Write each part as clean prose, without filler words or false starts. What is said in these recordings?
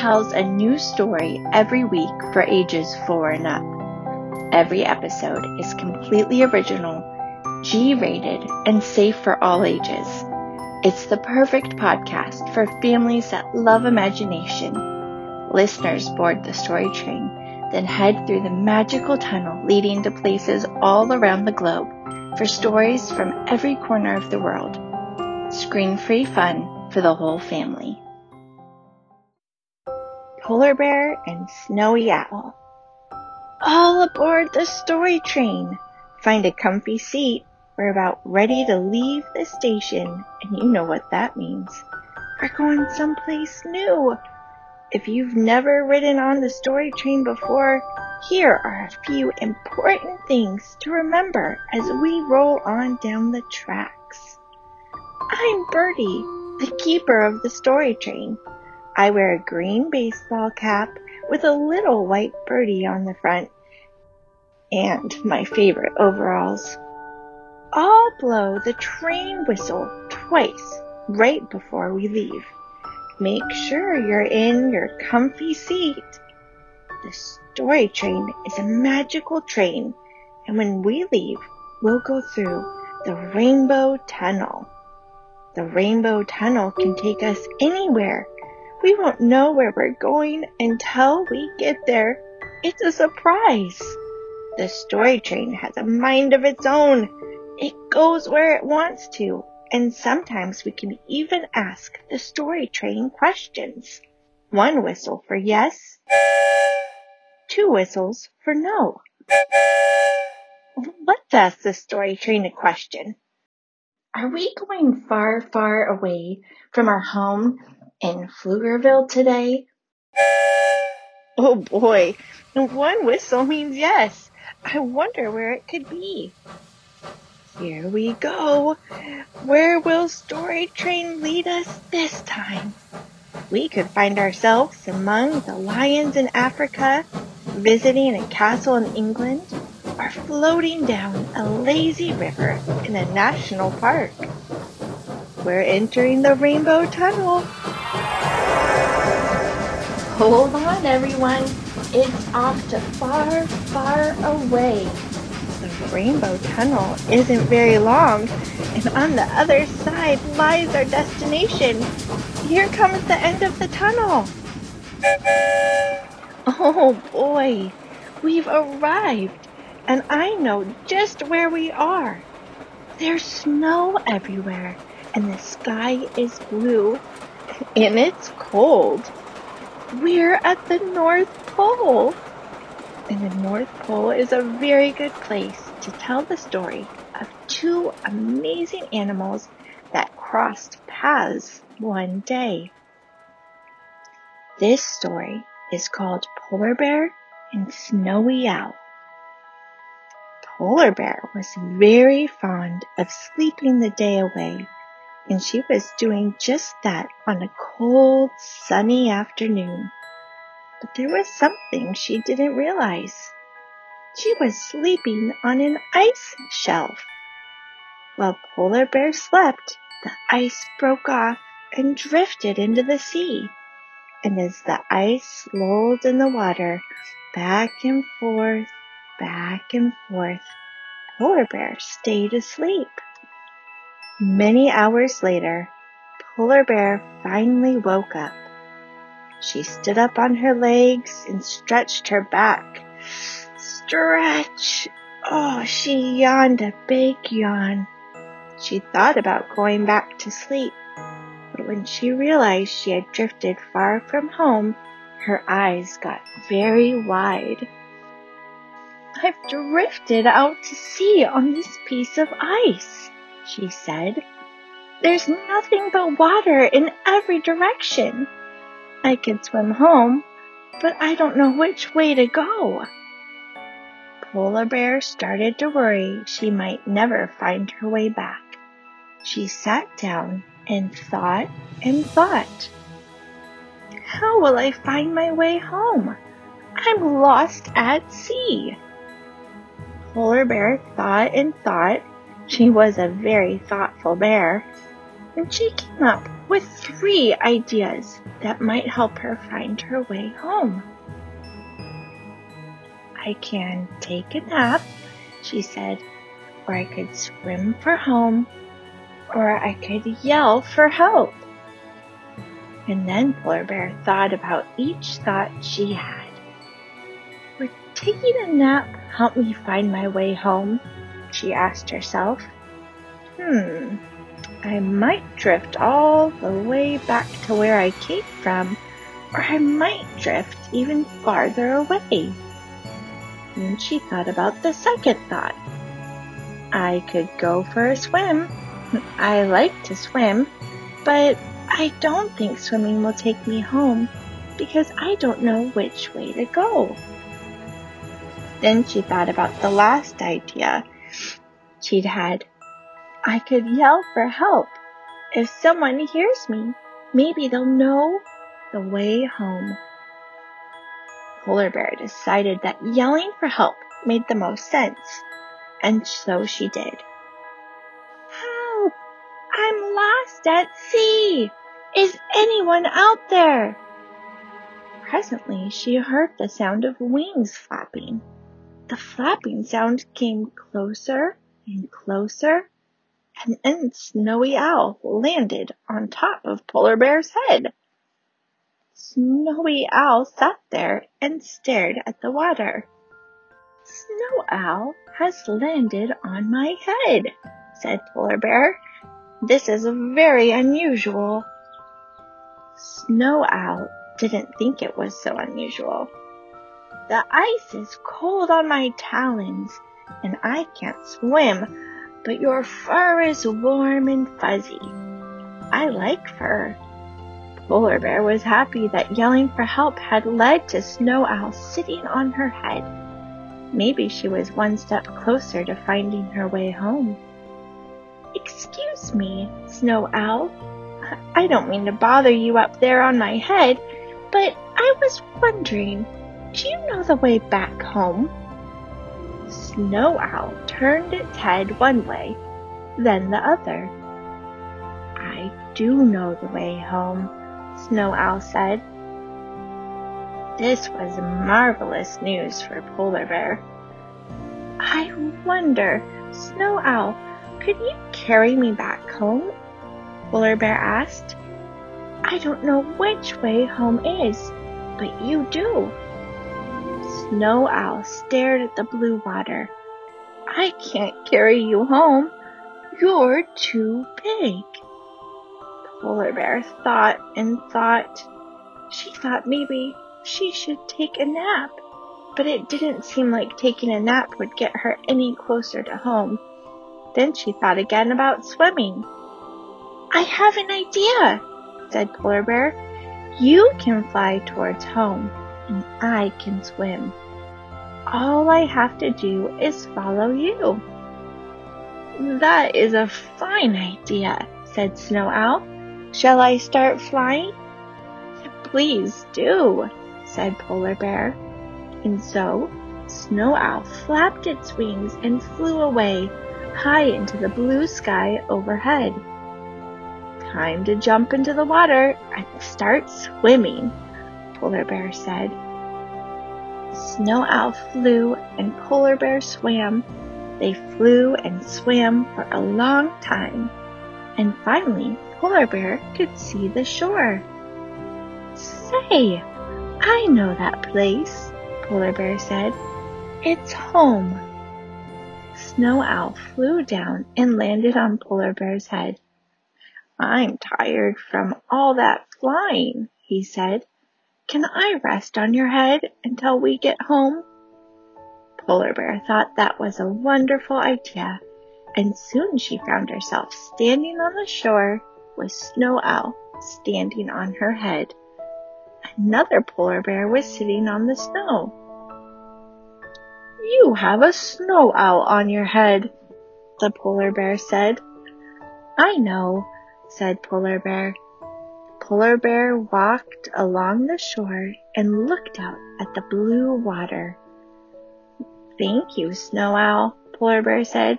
tells a new story every week for ages 4 and up. Every episode is completely original, G-rated, and safe for all ages. It's the perfect podcast for families that love imagination. Listeners board the story train, then head through the magical tunnel leading to places all around the globe for stories from every corner of the world. Screen-free fun for the whole family. Polar Bear and Snowy Owl. All aboard the story train! Find a comfy seat. We're about ready to leave the station, and you know what that means. We're going someplace new. If you've never ridden on the story train before, here are a few important things to remember as we roll on down the tracks. I'm Bertie, the keeper of the story train. I wear a green baseball cap with a little white birdie on the front, and my favorite overalls. I'll blow the train whistle twice right before we leave. Make sure you're in your comfy seat. The story train is a magical train, and when we leave, we'll go through the Rainbow Tunnel. The Rainbow Tunnel can take us anywhere. We won't know where we're going until we get there. It's a surprise. The story train has a mind of its own. It goes where it wants to, and sometimes we can even ask the story train questions. One whistle for yes, two whistles for no. Let's ask the story train a question. Are we going far, far away from our home in Pflugerville today? Oh boy, one whistle means yes. I wonder where it could be. Here we go. Where will story train lead us this time? We could find ourselves among the lions in Africa, visiting a castle in England, or floating down a lazy river in a national park. We're entering the Rainbow Tunnel. Hold on, everyone. It's off to far, far away. The Rainbow Tunnel isn't very long, and on the other side lies our destination. Here comes the end of the tunnel. Oh boy, we've arrived, and I know just where we are. There's snow everywhere, and the sky is blue, and it's cold. We're at the North Pole, and the North Pole is a very good place to tell the story of two amazing animals that crossed paths one day. This story is called Polar Bear and Snowy Owl. Polar Bear was very fond of sleeping the day away, and she was doing just that on a cold, sunny afternoon. But there was something she didn't realize. She was sleeping on an ice shelf. While Polar Bear slept, the ice broke off and drifted into the sea. And as the ice rolled in the water, back and forth, Polar Bear stayed asleep. Many hours later, Polar Bear finally woke up. She stood up on her legs and stretched her back. Stretch! Oh, she yawned a big yawn. She thought about going back to sleep, but when she realized she had drifted far from home, her eyes got very wide. I've drifted out to sea on this piece of ice, she said. There's nothing but water in every direction. I could swim home, but I don't know which way to go. Polar Bear started to worry she might never find her way back. She sat down and thought. How will I find my way home? I'm lost at sea. Polar Bear thought and thought. She was a very thoughtful bear, and she came up with 3 ideas that might help her find her way home. I can take a nap, she said, or I could swim for home, or I could yell for help. And then Polar Bear thought about each thought she had. Would taking a nap help me find my way home? She asked herself. I might drift all the way back to where I came from, or I might drift even farther away. Then she thought about the second thought. I could go for a swim. I like to swim, but I don't think swimming will take me home because I don't know which way to go. Then she thought about the last idea she'd had. I could yell for help. If someone hears me, maybe they'll know the way home. Polar Bear decided that yelling for help made the most sense, and so she did. Help! I'm lost at sea! Is anyone out there? Presently, she heard the sound of wings flapping. The flapping sound came closer and closer, and then Snowy Owl landed on top of Polar Bear's head. Snowy Owl sat there and stared at the water. Snow Owl has landed on my head, said Polar Bear. This is very unusual. Snow Owl didn't think it was so unusual. The ice is cold on my talons, and I can't swim, but your fur is warm and fuzzy. I like fur. Polar Bear was happy that yelling for help had led to Snow Owl sitting on her head. Maybe she was one step closer to finding her way home. Excuse me, Snow Owl. I don't mean to bother you up there on my head, but I was wondering, do you know the way back home? Snow Owl turned its head one way, then the other. I do know the way home, Snow Owl said. This was marvelous news for Polar Bear. I wonder, Snow Owl, could you carry me back home? Polar Bear asked. I don't know which way home is, but you do. Snow Owl stared at the blue water. I can't carry you home. You're too big. Polar Bear thought and thought. She thought maybe she should take a nap, but it didn't seem like taking a nap would get her any closer to home. Then she thought again about swimming. I have an idea, said Polar Bear. You can fly towards home, and I can swim. All I have to do is follow you. That is a fine idea, said Snow Owl. Shall I start flying? Please do, said Polar Bear. And so, Snow Owl flapped its wings and flew away, high into the blue sky overhead. Time to jump into the water and start swimming, Polar Bear said. Snow Owl flew and Polar Bear swam. They flew and swam for a long time, and finally Polar Bear could see the shore. Say, I know that place, Polar Bear said. It's home. Snow Owl flew down and landed on Polar Bear's head. I'm tired from all that flying, he said. Can I rest on your head until we get home? Polar Bear thought that was a wonderful idea, and soon she found herself standing on the shore with Snow Owl standing on her head. Another Polar Bear was sitting on the snow. You have a Snow Owl on your head, the Polar Bear said. I know, said Polar Bear. Polar Bear walked along the shore and looked out at the blue water. Thank you, Snow Owl, Polar Bear said.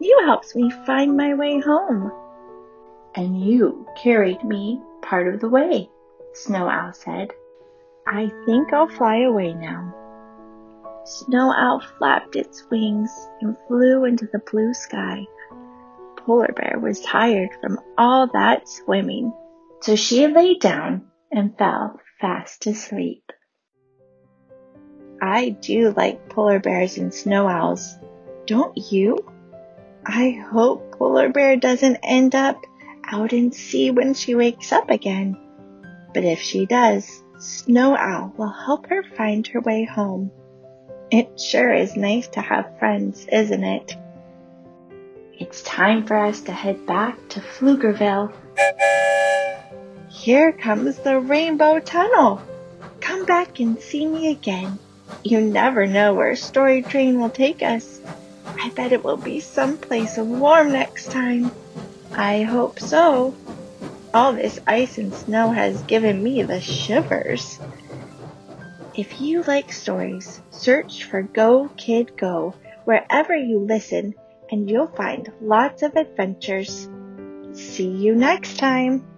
You helped me find my way home. and you carried me part of the way," Snow Owl said. "I think I'll fly away now." Snow Owl flapped its wings and flew into the blue sky. Polar Bear was tired from all that swimming, so she lay down and fell fast asleep. I do like polar bears and snow owls, don't you? I hope Polar Bear doesn't end up out in sea when she wakes up again. But if she does, Snow Owl will help her find her way home. It sure is nice to have friends, isn't it? It's time for us to head back to Pflugerville. Here comes the Rainbow Tunnel. Come back and see me again. You never know where Story Train will take us. I bet it will be someplace warm next time. I hope so. All this ice and snow has given me the shivers. If you like stories, search for Go Kid Go wherever you listen, and you'll find lots of adventures. See you next time.